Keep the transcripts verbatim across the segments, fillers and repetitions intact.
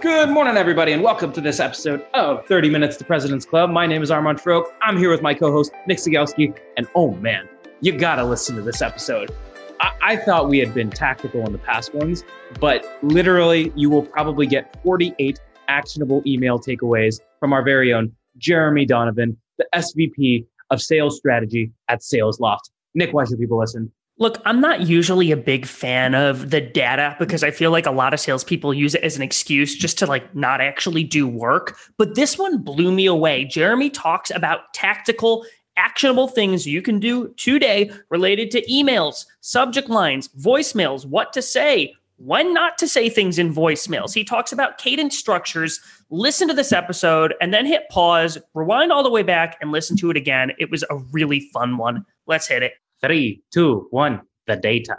Good morning, everybody, and welcome to this episode of thirty minutes to President's Club. My name is Armand Fröke. I'm here with my co-host, Nick Sigalski. And oh, man, you got to listen to this episode. I-, I thought we had been tactical in the past ones, but literally you will probably get forty-eight actionable email takeaways from our very own Jeremy Donovan, the S V P of Sales Strategy at Sales Loft. Nick, why should people listen? Look, I'm not usually a big fan of the data because I feel like a lot of salespeople use it as an excuse just to like not actually do work. But this one blew me away. Jeremy talks about tactical, actionable things you can do today related to emails, subject lines, voicemails, what to say, when not to say things in voicemails. He talks about cadence structures. Listen to this episode and then hit pause, rewind all the way back and listen to it again. It was a really fun one. Let's hit it. Three, two, one, the data.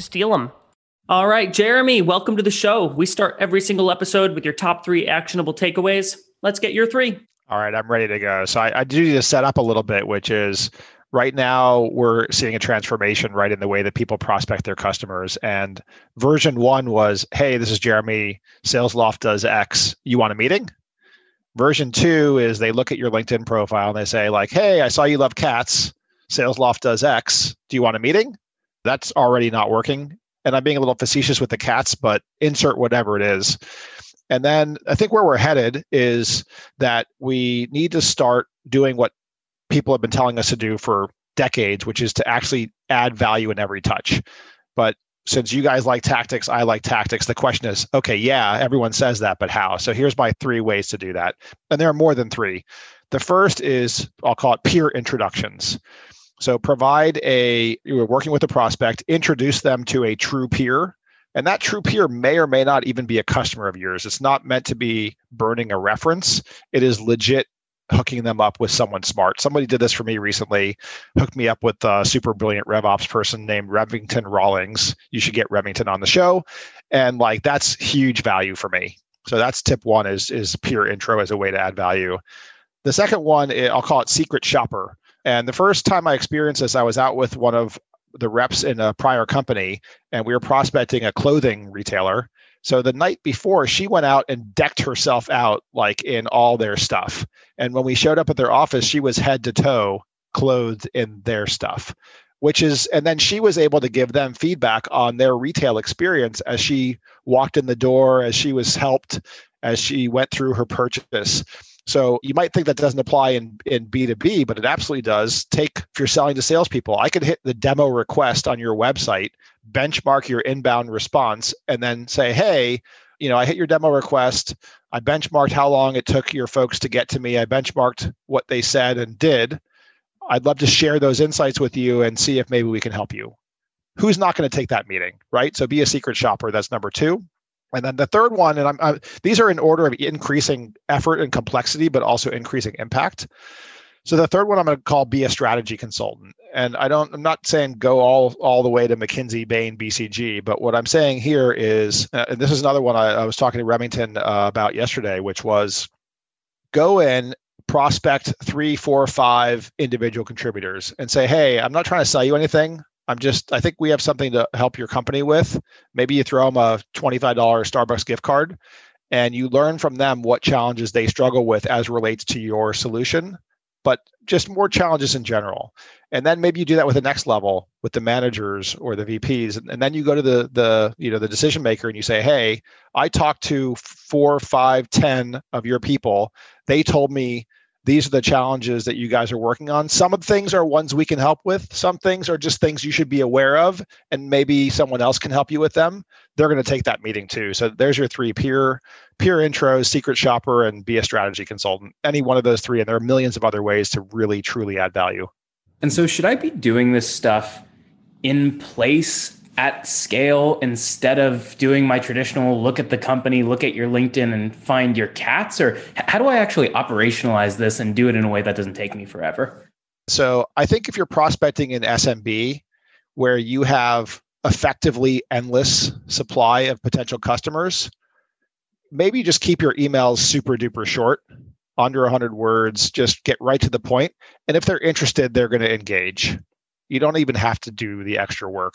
steal them. All right, Jeremy, welcome to the show. We start every single episode with your top three actionable takeaways. Let's get your three. All right, I'm ready to go. So I, I do need to set up a little bit, which is right now we're seeing a transformation right in the way that people prospect their customers. And version one was, hey, this is Jeremy. Sales Loft does X. You want a meeting? Version two is they look at your LinkedIn profile and they say like, hey, I saw you love cats. Sales Loft does X. Do you want a meeting? That's already not working. And I'm being a little facetious with the cats, but insert whatever it is. And then I think where we're headed is that we need to start doing what people have been telling us to do for decades, which is to actually add value in every touch. But since you guys like tactics, I like tactics. The question is, okay, yeah, everyone says that, but how? So here's my three ways to do that. And there are more than three. The first is, I'll call it peer introductions. So provide a, you were working with a prospect, introduce them to a true peer. And that true peer may or may not even be a customer of yours. It's not meant to be burning a reference. It is legit hooking them up with someone smart. Somebody did this for me recently, hooked me up with a super brilliant RevOps person named Remington Rawlings. You should get Remington on the show. And like, that's huge value for me. So that's tip one is, is peer intro as a way to add value. The second one, I'll call it secret shopper. And the first time I experienced this, I was out with one of the reps in a prior company, and we were prospecting a clothing retailer. So the night before, she went out and decked herself out like in all their stuff. And when we showed up at their office, she was head to toe clothed in their stuff, which is, and then she was able to give them feedback on their retail experience as she walked in the door, as she was helped, as she went through her purchase. So you might think that doesn't apply in, in B two B, but it absolutely does. Take, if you're selling to salespeople, I could hit the demo request on your website, benchmark your inbound response, and then say, hey, you know, I hit your demo request. I benchmarked how long it took your folks to get to me. I benchmarked what they said and did. I'd love to share those insights with you and see if maybe we can help you. Who's not going to take that meeting, right? So be a secret shopper. That's number two. And then the third one, and I'm, I'm, these are in order of increasing effort and complexity, but also increasing impact. So the third one I'm going to call be a strategy consultant. And I don't, I'm not saying go all, all the way to McKinsey, Bain, B C G, but what I'm saying here is, uh, and this is another one I, I was talking to Remington uh, about yesterday, which was go in, prospect three, four, five individual contributors and say, hey, I'm not trying to sell you anything. I'm just, I think we have something to help your company with. Maybe you throw them a twenty-five dollars Starbucks gift card and you learn from them what challenges they struggle with as relates to your solution, but just more challenges in general. And then maybe you do that with the next level with the managers or the V Ps. And then you go to the, the, you know, the decision maker and you say, hey, I talked to four, five, ten of your people. They told me, these are the challenges that you guys are working on. Some of the things are ones we can help with. Some things are just things you should be aware of, and maybe someone else can help you with them. They're going to take that meeting too. So there's your three peer, peer intros, secret shopper, and be a strategy consultant. Any one of those three, and there are millions of other ways to really, truly add value. And so should I be doing this stuff in place at scale instead of doing my traditional look at the company, look at your LinkedIn and find your cats? Or how do I actually operationalize this and do it in a way that doesn't take me forever? So I think if you're prospecting in S M B, where you have effectively endless supply of potential customers, maybe just keep your emails super duper short, under one hundred words, just get right to the point. And if they're interested, they're going to engage. You don't even have to do the extra work.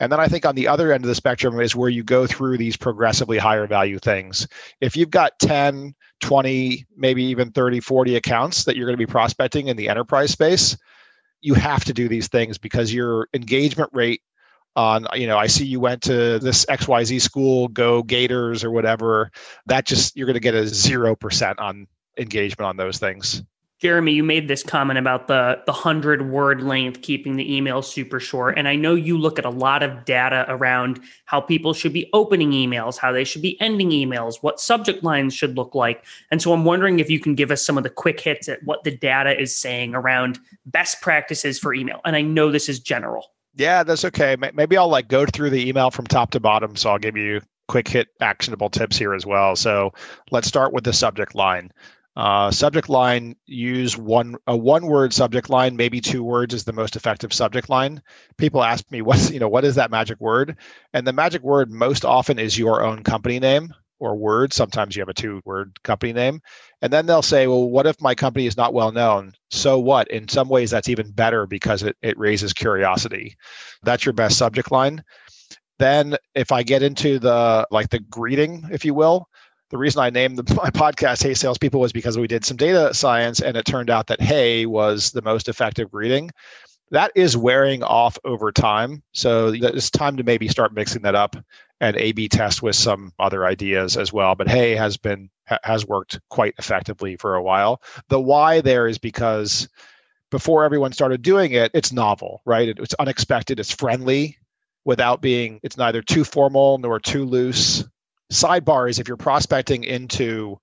And then I think on the other end of the spectrum is where you go through these progressively higher value things. If you've got ten, twenty, maybe even thirty, forty accounts that you're going to be prospecting in the enterprise space, you have to do these things because your engagement rate on, you know, I see you went to this X Y Z school, go Gators or whatever, that just, you're going to get a zero percent on engagement on those things. Jeremy, you made this comment about the the one hundred word length, keeping the email super short. And I know you look at a lot of data around how people should be opening emails, how they should be ending emails, what subject lines should look like. And so I'm wondering if you can give us some of the quick hits at what the data is saying around best practices for email. And I know this is general. Yeah, that's okay. Maybe I'll like go through the email from top to bottom. So I'll give you quick hit actionable tips here as well. So let's start with the subject line. Uh, subject line, use one a one-word subject line, maybe two words is the most effective subject line. People ask me, what's, you know, what is that magic word? And the magic word most often is your own company name or word. Sometimes you have a two-word company name. And then they'll say, well, what if my company is not well known? So what? In some ways, that's even better because it, it raises curiosity. That's your best subject line. Then if I get into the like the greeting, if you will, the reason I named the, my podcast, Hey Salespeople, was because we did some data science and it turned out that hey was the most effective greeting. That is wearing off over time. So it's time to maybe start mixing that up and A B test with some other ideas as well. But hey has been has worked quite effectively for a while. The why there is because before everyone started doing it, it's novel, right? It, it's unexpected, it's friendly without being, it's neither too formal nor too loose. Sidebar is if you're prospecting into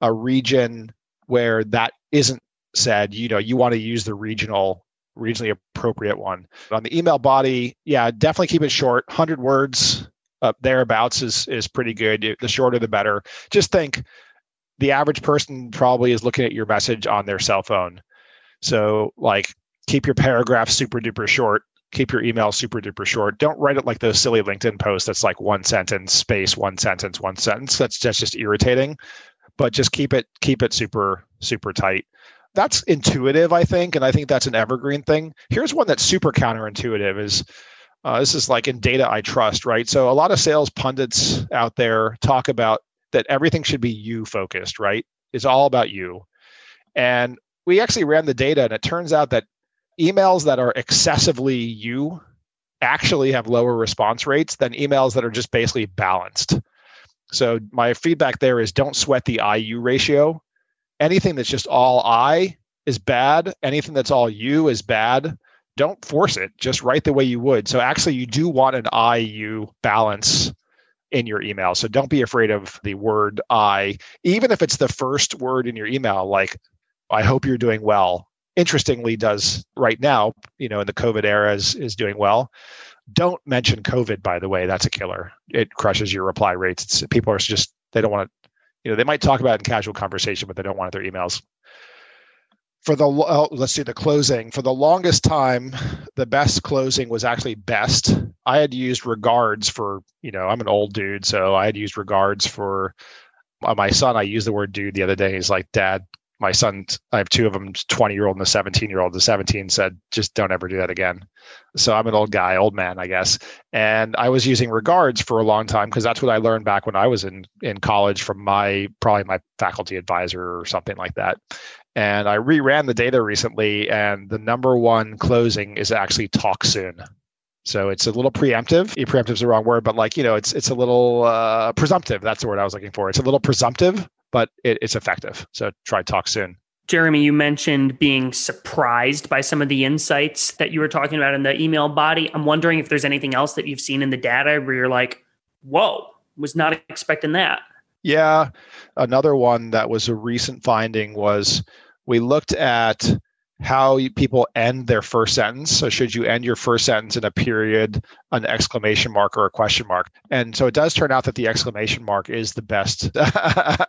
a region where that isn't said, you know, you want to use the regional regionally appropriate one. But on the email body, yeah, definitely keep it short. one hundred words up thereabouts is is pretty good. The shorter, the better. Just think the average person probably is looking at your message on their cell phone. So like keep your paragraph super duper short. Keep your email super duper short. Don't write it like those silly LinkedIn posts that's like one sentence, space, one sentence, one sentence. That's just, just irritating. But just keep it, keep it super, super tight. That's intuitive, I think. And I think that's an evergreen thing. Here's one that's super counterintuitive is, uh, this is like in data I trust, right? So a lot of sales pundits out there talk about that everything should be you focused, right? It's all about you. And we actually ran the data and it turns out that emails that are excessively you actually have lower response rates than emails that are just basically balanced. So my feedback there is don't sweat the I U ratio. Anything that's just all I is bad. Anything that's all you is bad. Don't force it. Just write the way you would. So actually you do want an I U balance in your email. So don't be afraid of the word I, even if it's the first word in your email, like, I hope you're doing well. Interestingly does right now, you know, in the COVID era is, is doing well. Don't mention COVID, by the way, that's a killer. It crushes your reply rates. It's, people are just, they don't want to, you know, they might talk about it in casual conversation, but they don't want it in their emails. For the, oh, let's do the closing. For the longest time, the best closing was actually best. I had used regards for, you know, I'm an old dude. So I had used regards for uh, my son. I used the word dude the other day. He's like, Dad, my son, I have two of them, twenty-year-old and a seventeen-year-old. The seventeen said, just don't ever do that again. So I'm an old guy, old man, I guess. And I was using regards for a long time because that's what I learned back when I was in, in college from my, probably my faculty advisor or something like that. And I reran the data recently and the number one closing is actually talk soon. So it's a little preemptive. Preemptive is the wrong word, but like, you know, it's, it's a little uh, presumptive. That's the word I was looking for. It's a little presumptive, but it, it's effective. So try talk soon. Jeremy, you mentioned being surprised by some of the insights that you were talking about in the email body. I'm wondering if there's anything else that you've seen in the data where you're like, whoa, was not expecting that. Yeah. Another one that was a recent finding was we looked at how people end their first sentence. So should you end your first sentence in a period, an exclamation mark, or a question mark? And so it does turn out that the exclamation mark is the best. uh,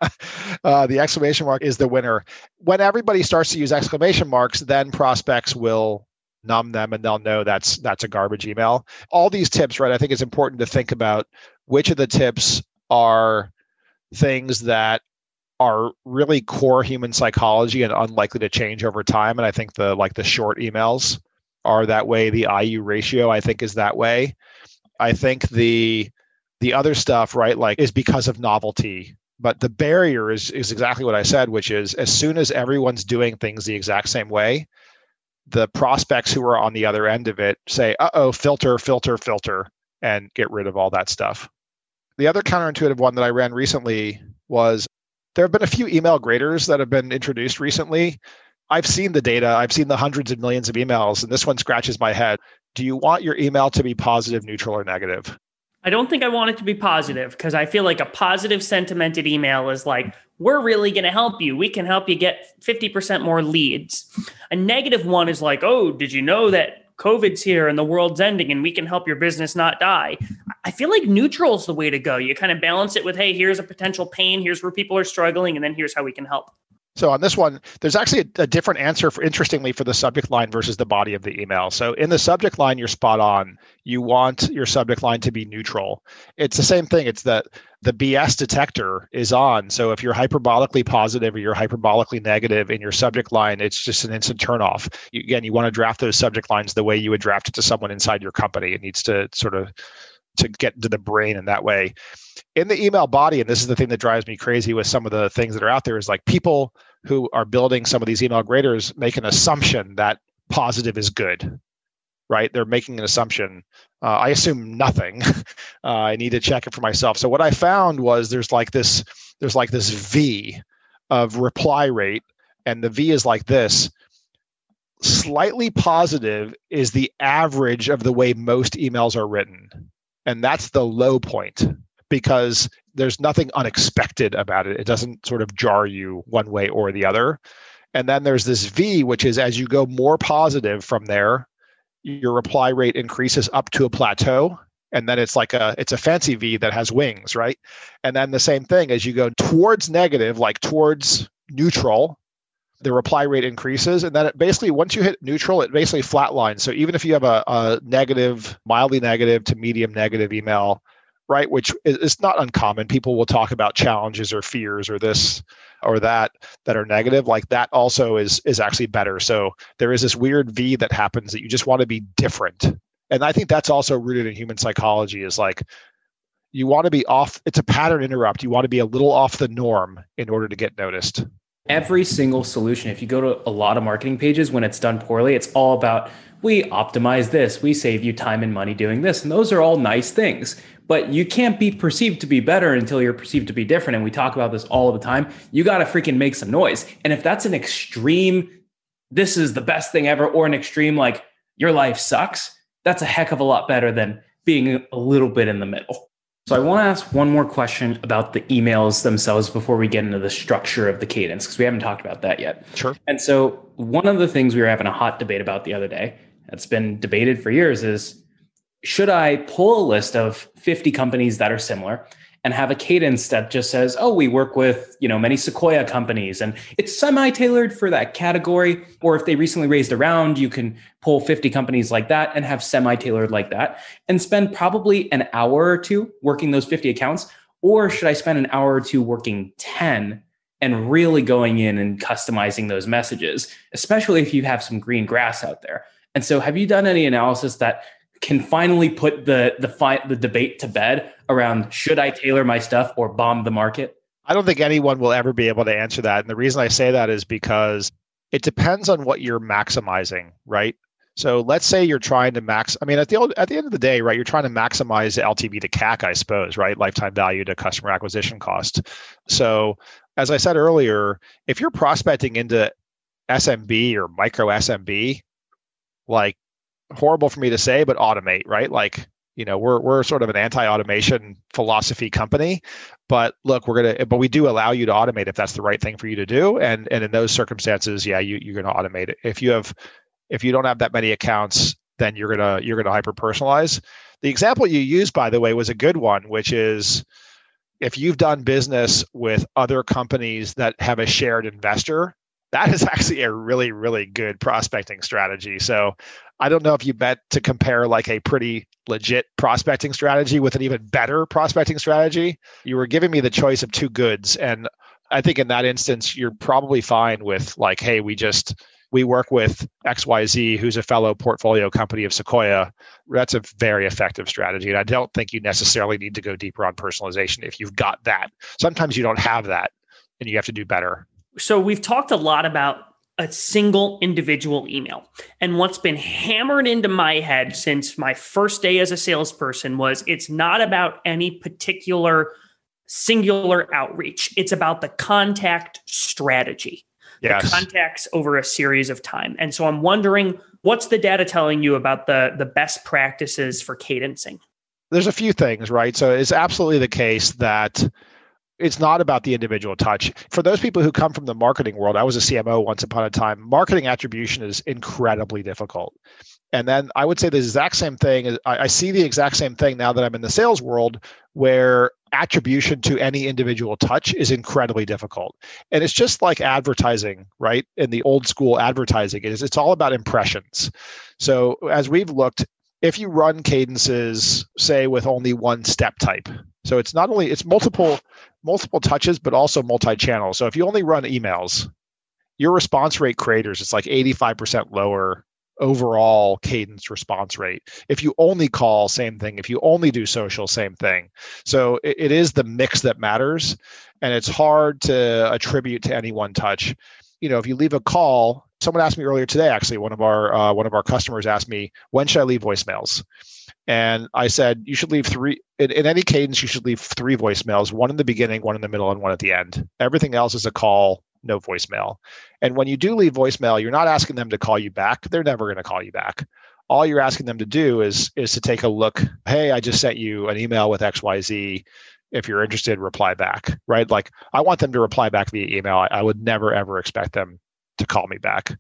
the exclamation mark is the winner. When everybody starts to use exclamation marks, then prospects will numb them and they'll know that's that's a garbage email. All these tips, right? I think it's important to think about which of the tips are things that are really core human psychology and unlikely to change over time. And I think the like the short emails are that way. The I U ratio, I think, is that way. I think the the other stuff, right, like is because of novelty. But the barrier is is exactly what I said, which is as soon as everyone's doing things the exact same way, the prospects who are on the other end of it say, uh-oh, filter, filter, filter, and get rid of all that stuff. The other counterintuitive one that I ran recently was there have been a few email graders that have been introduced recently. I've seen the data. I've seen the hundreds of millions of emails, and this one scratches my head. Do you want your email to be positive, neutral, or negative? I don't think I want it to be positive because I feel like a positive sentimented email is like, we're really going to help you. We can help you get fifty percent more leads. A negative one is like, oh, did you know that COVID's here and the world's ending and we can help your business not die? I feel like neutral is the way to go. You kind of balance it with, hey, here's a potential pain. Here's where people are struggling. And then here's how we can help. So on this one, there's actually a, a different answer, for, interestingly, for the subject line versus the body of the email. So in the subject line, you're spot on. You want your subject line to be neutral. It's the same thing. It's that the B S detector is on. So if you're hyperbolically positive or you're hyperbolically negative in your subject line, it's just an instant turnoff. You, again, you want to draft those subject lines the way you would draft it to someone inside your company. It needs to sort of to get into the brain in that way. In the email body, and this is the thing that drives me crazy with some of the things that are out there, is like people who are building some of these email graders make an assumption that positive is good, right? They're making an assumption. Uh, I assume nothing. uh, I need to check it for myself. So what I found was there's like this, there's like this V of reply rate, and the V is like this. Slightly positive is the average of the way most emails are written. And that's the low point because there's nothing unexpected about it. It doesn't sort of jar you one way or the other. And then there's this V, which is as you go more positive from there, your reply rate increases up to a plateau. And then it's like a, it's a fancy V that has wings, right? And then the same thing, as you go towards negative, like towards neutral, the reply rate increases. And then it basically, once you hit neutral, it basically flatlines. So even if you have a, a negative, mildly negative to medium negative email, right, which is not uncommon. People will talk about challenges or fears or this or that that are negative. Like that also is is actually better. So there is this weird V that happens that you just want to be different. And I think that's also rooted in human psychology, is like you want to be off. It's a pattern interrupt. You want to be a little off the norm in order to get noticed. Every single solution, if you go to a lot of marketing pages, when it's done poorly, it's all about, we optimize this, we save you time and money doing this. And those are all nice things, but you can't be perceived to be better until you're perceived to be different. And we talk about this all the time. You got to freaking make some noise. And if that's an extreme, this is the best thing ever, or an extreme, like your life sucks, that's a heck of a lot better than being a little bit in the middle. So I want to ask one more question about the emails themselves before we get into the structure of the cadence, because we haven't talked about that yet. Sure. And so one of the things we were having a hot debate about the other day, that's been debated for years, is should I pull a list of fifty companies that are similar and have a cadence that just says, oh, we work with, you know, many Sequoia companies and it's semi-tailored for that category. Or if they recently raised a round, you can pull fifty companies like that and have semi-tailored like that and spend probably an hour or two working those fifty accounts. Or should I spend an hour or two working ten and really going in and customizing those messages, especially if you have some green grass out there? And so have you done any analysis that can finally put the the fi- the debate to bed around, should I tailor my stuff or bomb the market? I don't think anyone will ever be able to answer that. And the reason I say that is because it depends on what you're maximizing, right? So let's say you're trying to max, I mean, at the old, at the end of the day, right, you're trying to maximize the L T V to C A C, I suppose, right? Lifetime value to customer acquisition cost. So as I said earlier, if you're prospecting into S M B or micro S M B, like, horrible for me to say, but automate, right? Like, you know, we're we're sort of an anti-automation philosophy company, but look, we're gonna, but we do allow you to automate if that's the right thing for you to do. And and in those circumstances, yeah, you you're gonna automate it. If you have, if you don't have that many accounts, then you're gonna you're gonna hyper-personalize. The example you used, by the way, was a good one, which is if you've done business with other companies that have a shared investor. That is actually a really, really good prospecting strategy. So I don't know if you bet to compare like a pretty legit prospecting strategy with an even better prospecting strategy. You were giving me the choice of two goods. And I think in that instance, you're probably fine with like, hey, we just, we work with X Y Z, who's a fellow portfolio company of Sequoia. That's a very effective strategy. And I don't think you necessarily need to go deeper on personalization if you've got that. Sometimes you don't have that and you have to do better. So we've talked a lot about a single individual email. And what's been hammered into my head since my first day as a salesperson was it's not about any particular singular outreach. It's about the contact strategy, yes. The contacts over a series of time. And so I'm wondering, what's the data telling you about the, the best practices for cadencing? There's a few things, right? So it's absolutely the case that it's not about the individual touch. For those people who come from the marketing world, I was a C M O once upon a time, marketing attribution is incredibly difficult. And then I would say the exact same thing. I see the exact same thing now that I'm in the sales world, where attribution to any individual touch is incredibly difficult. And it's just like advertising, right? In the old school advertising, it is, it's all about impressions. So as we've looked, if you run cadences, say with only one step type, so it's not only, it's multiple multiple touches, but also multi-channel. So if you only run emails, your response rate craters. It's like eighty-five percent lower overall cadence response rate. If you only call, same thing. If you only do social, same thing. So it, it is the mix that matters. And it's hard to attribute to any one touch. You know, if you leave a call, someone asked me earlier today, actually, one of our uh, one of our customers asked me, when should I leave voicemails? And I said, you should leave three, in, in any cadence, you should leave three voicemails, one in the beginning, one in the middle, and one at the end. Everything else is a call, no voicemail. And when you do leave voicemail, you're not asking them to call you back. They're never going to call you back. All you're asking them to do is, is to take a look. Hey, I just sent you an email with X Y Z. If you're interested, reply back, right? Like I want them to reply back via email. I, I would never, ever expect them to call me back.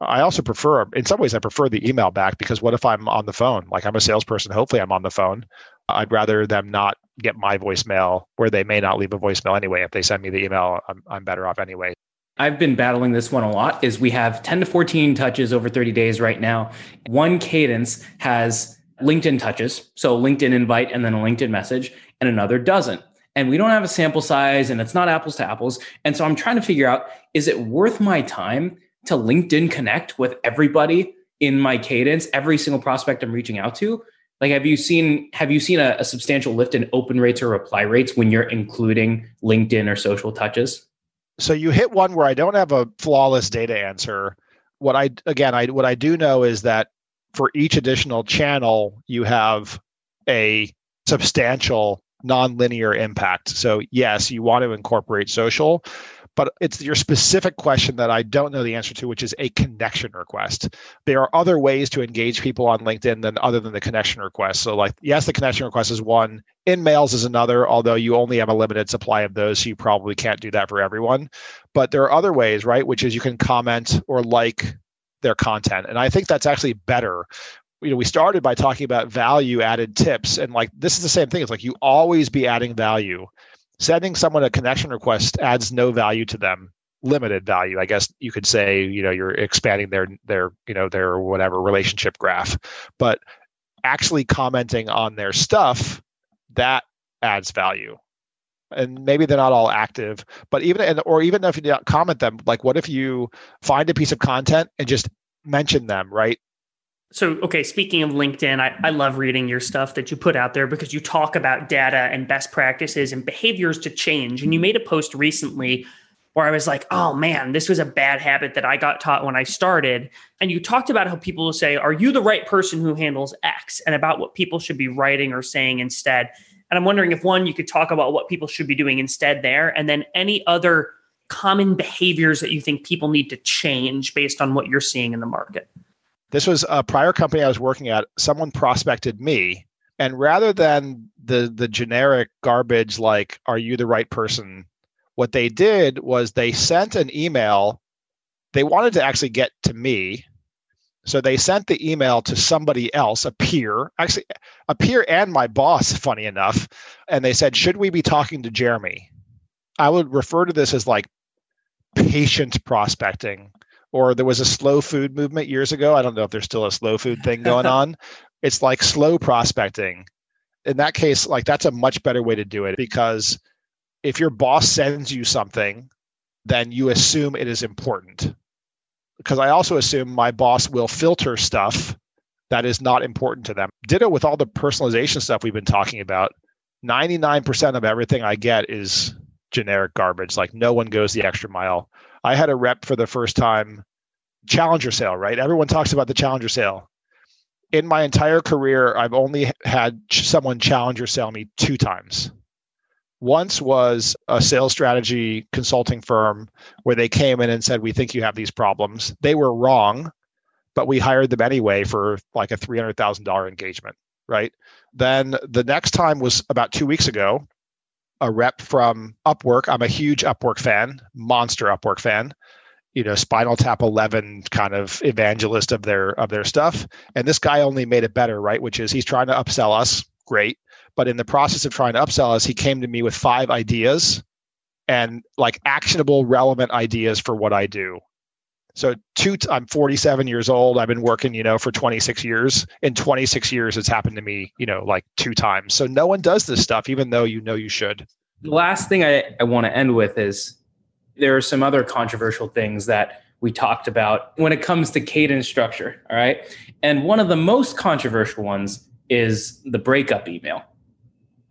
I also prefer, in some ways, I prefer the email back, because what if I'm on the phone? Like, I'm a salesperson. Hopefully I'm on the phone. I'd rather them not get my voicemail, where they may not leave a voicemail anyway. If they send me the email, I'm, I'm better off anyway. I've been battling this one a lot. Is we have ten to fourteen touches over thirty days right now. One cadence has LinkedIn touches. So LinkedIn invite and then a LinkedIn message, and another doesn't. And we don't have a sample size, and it's not apples to apples. And so I'm trying to figure out, is it worth my time to LinkedIn connect with everybody in my cadence, every single prospect I'm reaching out to? Like, have you seen have you seen a, a substantial lift in open rates or reply rates when you're including LinkedIn or social touches? So you hit one where I don't have a flawless data answer. What I again, I what I do know is that for each additional channel, you have a substantial nonlinear impact. So yes, you want to incorporate social, but it's your specific question that I don't know the answer to, which is a connection request. There are other ways to engage people on LinkedIn than other than the connection request. So like, yes, the connection request is one. InMails is another, although you only have a limited supply of those, so you probably can't do that for everyone. But there are other ways, right? Which is you can comment or like their content. And I think that's actually better. You know, we started by talking about value added tips. And like, this is the same thing. It's like, you always be adding value. Sending someone a connection request adds no value to them, limited value. I guess you could say, you know, you're expanding their, their, you know, their whatever relationship graph, but actually commenting on their stuff, that adds value. And maybe they're not all active, but even, and, or even if you don't comment them, like, what if you find a piece of content and just mention them, right? So, okay, speaking of LinkedIn, I, I love reading your stuff that you put out there, because you talk about data and best practices and behaviors to change. And you made a post recently where I was like, oh man, this was a bad habit that I got taught when I started. And you talked about how people will say, are you the right person who handles X? And about what people should be writing or saying instead. And I'm wondering if, one, you could talk about what people should be doing instead there, and then any other common behaviors that you think people need to change based on what you're seeing in the market. This was a prior company I was working at. Someone prospected me, and rather than the the generic garbage like, are you the right person? What they did was they sent an email. They wanted to actually get to me. So they sent the email to somebody else, a peer, actually a peer and my boss, funny enough. And they said, should we be talking to Jeremy? I would refer to this as like patient prospecting. Or there was a slow food movement years ago. I don't know if there's still a slow food thing going on. It's like slow prospecting. In that case, like, that's a much better way to do it, because if your boss sends you something, then you assume it is important. Because I also assume my boss will filter stuff that is not important to them. Ditto with all the personalization stuff we've been talking about. ninety-nine percent of everything I get is generic garbage. Like, no one goes the extra mile. I had a rep for the first time, Challenger sale, right? Everyone talks about the Challenger sale. In my entire career, I've only had someone Challenger sell me two times. Once was a sales strategy consulting firm where they came in and said, we think you have these problems. They were wrong, but we hired them anyway for like a three hundred thousand dollars engagement, right? Then the next time was about two weeks ago. A rep from Upwork. I'm a huge Upwork fan, monster Upwork fan, you know, Spinal Tap eleven kind of evangelist of their of their stuff. And this guy only made it better, right? Which is, he's trying to upsell us, great. But in the process of trying to upsell us, he came to me with five ideas and like actionable, relevant ideas for what I do. So two, t- I'm forty-seven years old. I've been working, you know, for twenty-six years. In twenty-six years, it's happened to me, you know, like two times. So no one does this stuff, even though you know you should. The last thing I, I want to end with is, there are some other controversial things that we talked about when it comes to cadence structure, all right? And one of the most controversial ones is the breakup email.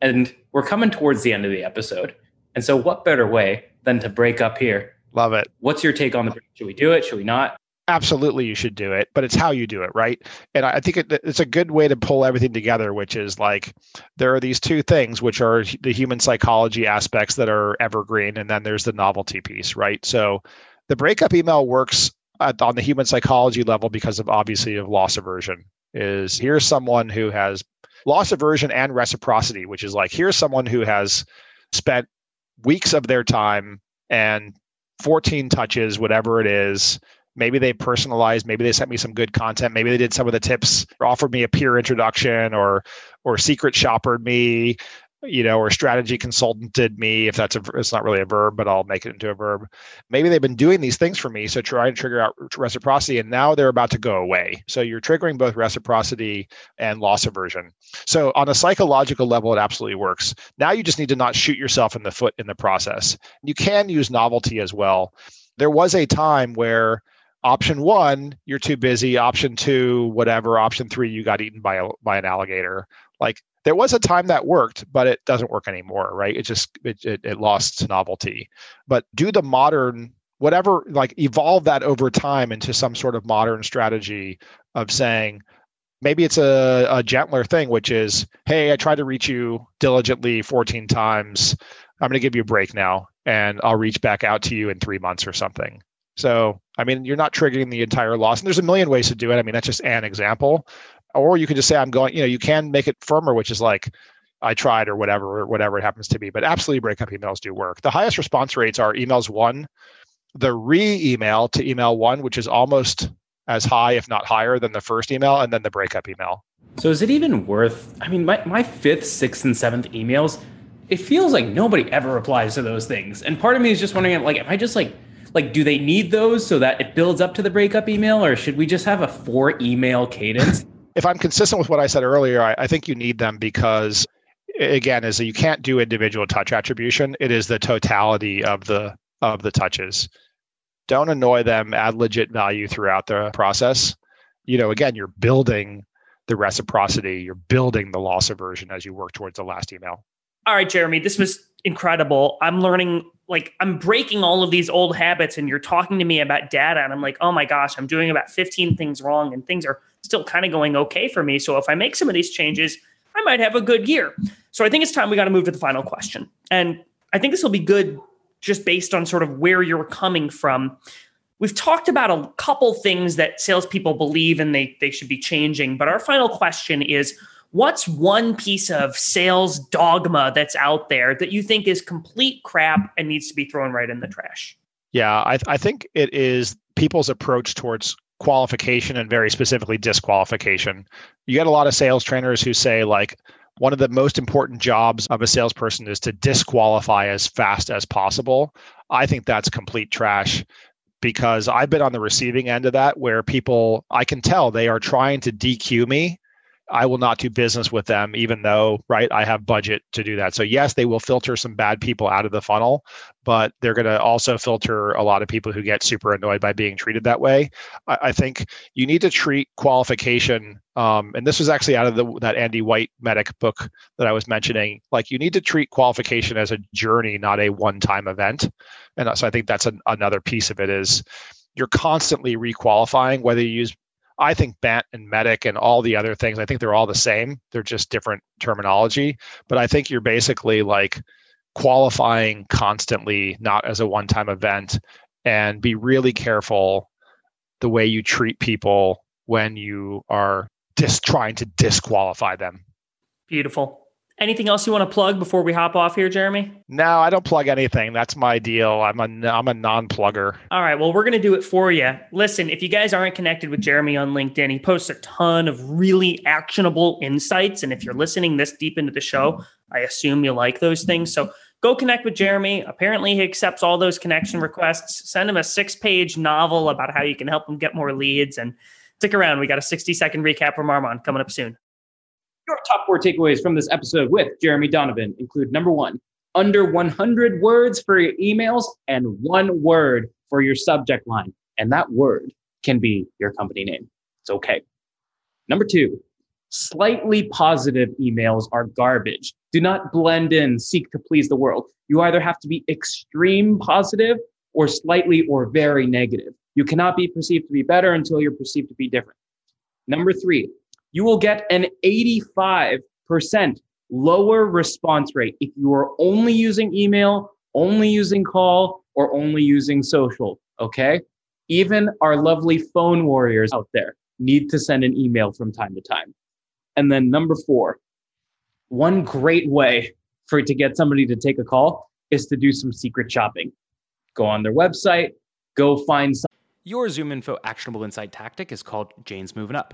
And we're coming towards the end of the episode. And so what better way than to break up here? Love it. What's your take on the, should we do it? Should we not? Absolutely, you should do it, but it's how you do it, right? And I think it, it's a good way to pull everything together, which is like, there are these two things, which are the human psychology aspects that are evergreen, and then there's the novelty piece, right? So the breakup email works at, on the human psychology level because of, obviously, of loss aversion. Is here's someone who has loss aversion and reciprocity, which is like, here's someone who has spent weeks of their time and fourteen touches, whatever it is. Maybe they personalized, maybe they sent me some good content. Maybe they did some of the tips or offered me a peer introduction or, or secret shoppered me, you know, or strategy consultanted me, if that's a, it's not really a verb, but I'll make it into a verb. Maybe they've been doing these things for me. So try to trigger out reciprocity, and now they're about to go away. So you're triggering both reciprocity and loss aversion. So on a psychological level, it absolutely works. Now you just need to not shoot yourself in the foot in the process. You can use novelty as well. There was a time where option one, you're too busy. Option two, whatever. Option three, you got eaten by a, by an alligator. Like, there was a time that worked, but it doesn't work anymore, right? It just, it, it, it lost novelty. But do the modern, whatever, like evolve that over time into some sort of modern strategy of saying, maybe it's a, a gentler thing, which is, hey, I tried to reach you diligently fourteen times. I'm going to give you a break now, and I'll reach back out to you in three months or something. So, I mean, you're not triggering the entire loss. And there's a million ways to do it. I mean, that's just an example. Or you could just say, I'm going, you know, you can make it firmer, which is like, I tried or whatever, or whatever it happens to be. But absolutely, breakup emails do work. The highest response rates are emails one, the re-email to email one, which is almost as high, if not higher, than the first email, and then the breakup email. So is it even worth, I mean, my, my fifth, sixth, and seventh emails, it feels like nobody ever replies to those things. And part of me is just wondering, like, am I just like, Like, do they need those so that it builds up to the breakup email, or should we just have a four email cadence? If I'm consistent with what I said earlier, I, I think you need them because, again, is that you can't do individual touch attribution. It is the totality of the of the touches. Don't annoy them. Add legit value throughout the process. You know, again, you're building the reciprocity. You're building the loss aversion as you work towards the last email. All right, Jeremy, this was incredible. I'm learning, like, I'm breaking all of these old habits, and you're talking to me about data, and I'm like, oh my gosh, I'm doing about fifteen things wrong, and things are still kind of going okay for me. So if I make some of these changes, I might have a good year. So I think it's time we got to move to the final question. And I think this will be good just based on sort of where you're coming from. We've talked about a couple things that salespeople believe and they, they should be changing, but our final question is, what's one piece of sales dogma that's out there that you think is complete crap and needs to be thrown right in the trash? Yeah, I, th- I think it is people's approach towards qualification, and very specifically disqualification. You get a lot of sales trainers who say, like, one of the most important jobs of a salesperson is to disqualify as fast as possible. I think that's complete trash, because I've been on the receiving end of that, where people, I can tell they are trying to D Q me. I will not do business with them, even though, right, I have budget to do that. So yes, they will filter some bad people out of the funnel, but they're going to also filter a lot of people who get super annoyed by being treated that way. I, I think you need to treat qualification, um, and this was actually out of the, that Andy White Medic book that I was mentioning, like, you need to treat qualification as a journey, not a one-time event. And so I think that's an, another piece of it is you're constantly requalifying, whether you use, I think, BANT and MEDIC and all the other things, I think they're all the same. They're just different terminology. But I think you're basically like qualifying constantly, not as a one-time event, and be really careful the way you treat people when you are just trying to disqualify them. Beautiful. Anything else you want to plug before we hop off here, Jeremy? No, I don't plug anything. That's my deal. I'm a, I'm a non-plugger. All right. Well, we're going to do it for you. Listen, if you guys aren't connected with Jeremy on LinkedIn, he posts a ton of really actionable insights. And if you're listening this deep into the show, I assume you like those things. So go connect with Jeremy. Apparently, he accepts all those connection requests. Send him a six-page novel about how you can help him get more leads. And stick around. We got a sixty-second recap from Armand coming up soon. Your top four takeaways from this episode with Jeremy Donovan include: number one, under one hundred words for your emails and one word for your subject line. And that word can be your company name. It's okay. Number two, slightly positive emails are garbage. Do not blend in, seek to please the world. You either have to be extreme positive or slightly or very negative. You cannot be perceived to be better until you're perceived to be different. Number three, you will get an eighty-five percent lower response rate if you are only using email, only using call, or only using social, okay? Even our lovely phone warriors out there need to send an email from time to time. And then number four, one great way for to get somebody to take a call is to do some secret shopping. go on their website, go find some. Your ZoomInfo actionable insight tactic is called Jane's moving up.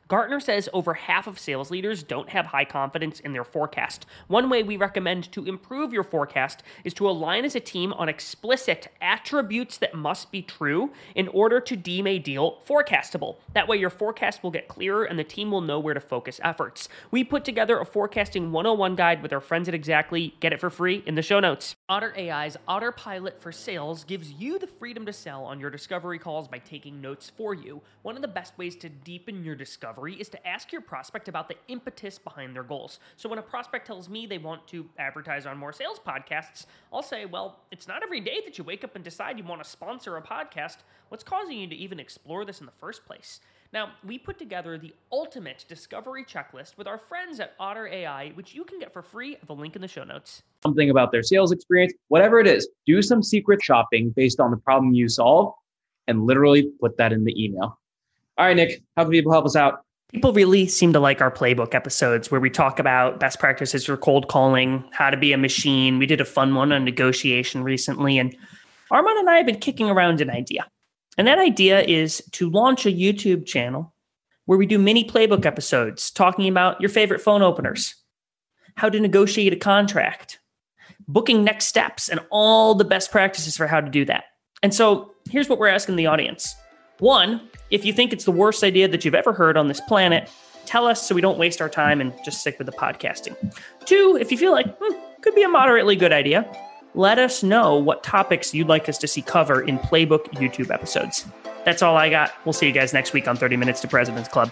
Gartner says over half of sales leaders don't have high confidence in their forecast. One way we recommend to improve your forecast is to align as a team on explicit attributes that must be true in order to deem a deal forecastable. That way your forecast will get clearer and the team will know where to focus efforts. We put together a forecasting one oh one guide with our friends at Exactly. Get it for free in the show notes. Otter A I's Otter Pilot for Sales gives you the freedom to sell on your discovery calls by taking notes for you. One of the best ways to deepen your discovery is to ask your prospect about the impetus behind their goals. So when a prospect tells me they want to advertise on more sales podcasts, I'll say, well, it's not every day that you wake up and decide you want to sponsor a podcast. What's causing you to even explore this in the first place? Now, we put together the ultimate discovery checklist with our friends at Otter A I, which you can get for free at the link in the show notes. Something about their sales experience, whatever it is, do some secret shopping based on the problem you solve and literally put that in the email. All right, Nick, how can people help us out? People really seem to like our playbook episodes where we talk about best practices for cold calling, how to be a machine. We did a fun one on negotiation recently, and Armand and I have been kicking around an idea. And that idea is to launch a YouTube channel where we do mini playbook episodes talking about your favorite phone openers, how to negotiate a contract, booking next steps, and all the best practices for how to do that. And so here's what we're asking the audience. One, if you think it's the worst idea that you've ever heard on this planet, tell us so we don't waste our time and just stick with the podcasting. Two, if you feel like, hmm, could be a moderately good idea, let us know what topics you'd like us to see cover in Playbook YouTube episodes. That's all I got. We'll see you guys next week on thirty minutes to President's Club.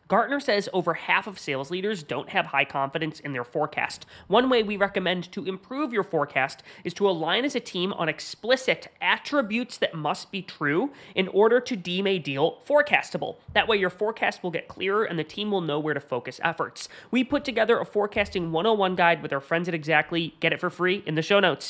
Gartner says over half of sales leaders don't have high confidence in their forecast. One way we recommend to improve your forecast is to align as a team on explicit attributes that must be true in order to deem a deal forecastable. That way your forecast will get clearer and the team will know where to focus efforts. We put together a forecasting one oh one guide with our friends at Exactly. Get it for free in the show notes.